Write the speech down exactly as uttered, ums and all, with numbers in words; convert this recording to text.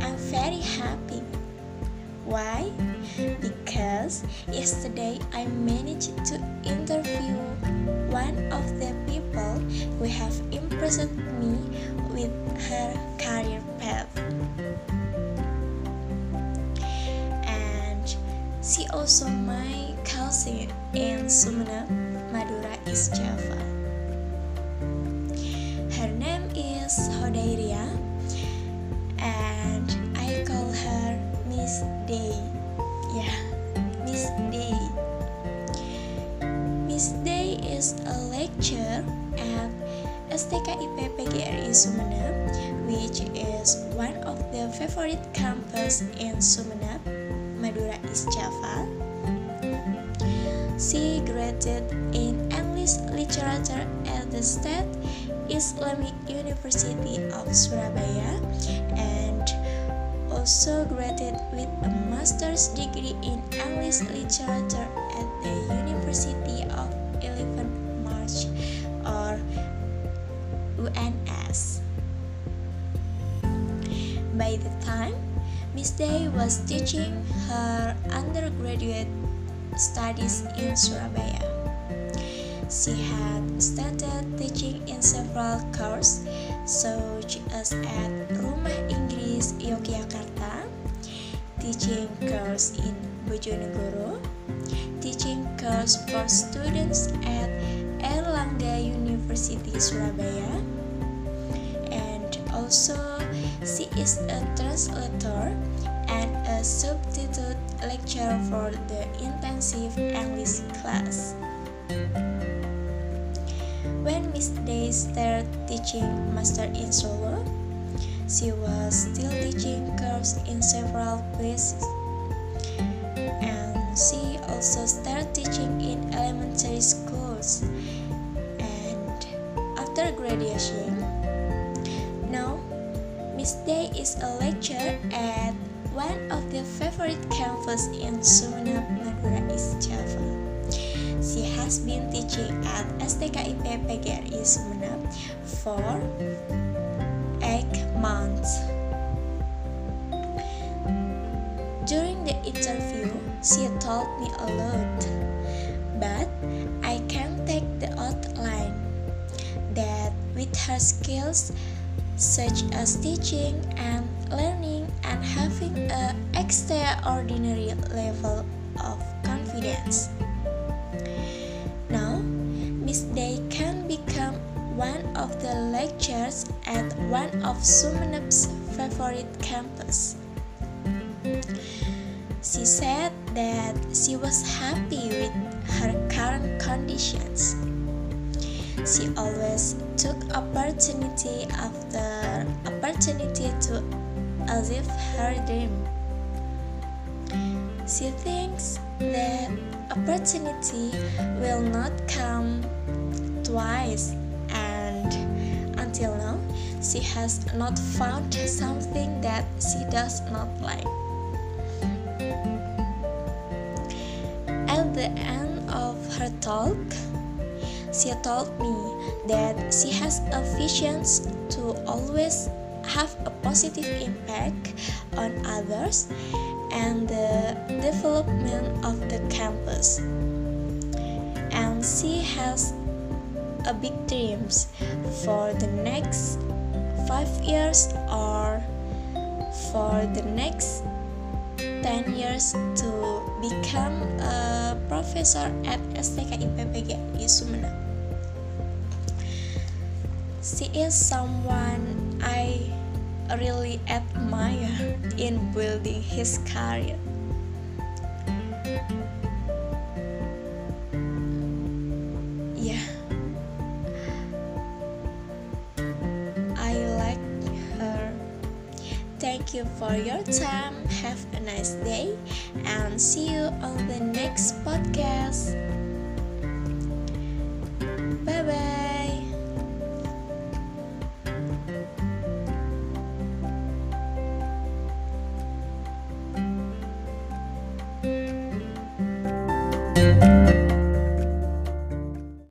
I'm very happy. Why? Because yesterday I managed to interview one of the people who have impressed me with her career path. And she also my cousin in Sumenep, Madura, East Java. Her name is Hodaria, and I call her Miss Day. Yeah, Miss Day. Miss Day is a lecturer at S T K I P P G R I Sumenep, which is one of the favorite campus in Sumenep, Madura East Java. She graduated in English literature at the State Islamic University of Surabaya and also graduated with a master's degree in English literature at the University of Eleven March, or U N S. By the time Miss Day was teaching her undergraduate studies in Surabaya, she had started teaching in several courses such as at Rumah Inggris Yogyakarta, teaching course in Bojonegoro, teaching course for students at Erlangga University Surabaya, and also she is a translator and a substitute lecturer for the intensive English class. When Miss Day started teaching master in Solo, she was still teaching course in several places, and she also started teaching in elementary schools. And after graduation, now Miss Day is a lecturer at one of the favorite campus in Sumenep, Madura East Java. She has been teaching at S T K I P P G R I Sumenep for eight months. During the interview, she told me a lot, but I can take the outline that with her skills such as teaching and learning and having an extraordinary level of confidence, now Miss Day can become one of the lecturers at one of Sumenep's favorite campus. She said that she was happy with her current conditions. She always took opportunity after opportunity to achieve her dream. She thinks that opportunity will not come twice, and until now, she has not found something that she does not like. At the end of her talk, she told me that she has a vision to always have a positive impact on others and the development of the campus. And she has a big dreams for the next five years or for the next ten years to become a professor at S T K I P P G R I Sumenep. She is someone I really admire in building his career. Yeah, I like her. Thank you for your time. Have a nice day, and see you on the next podcast. Bye bye. Thank you.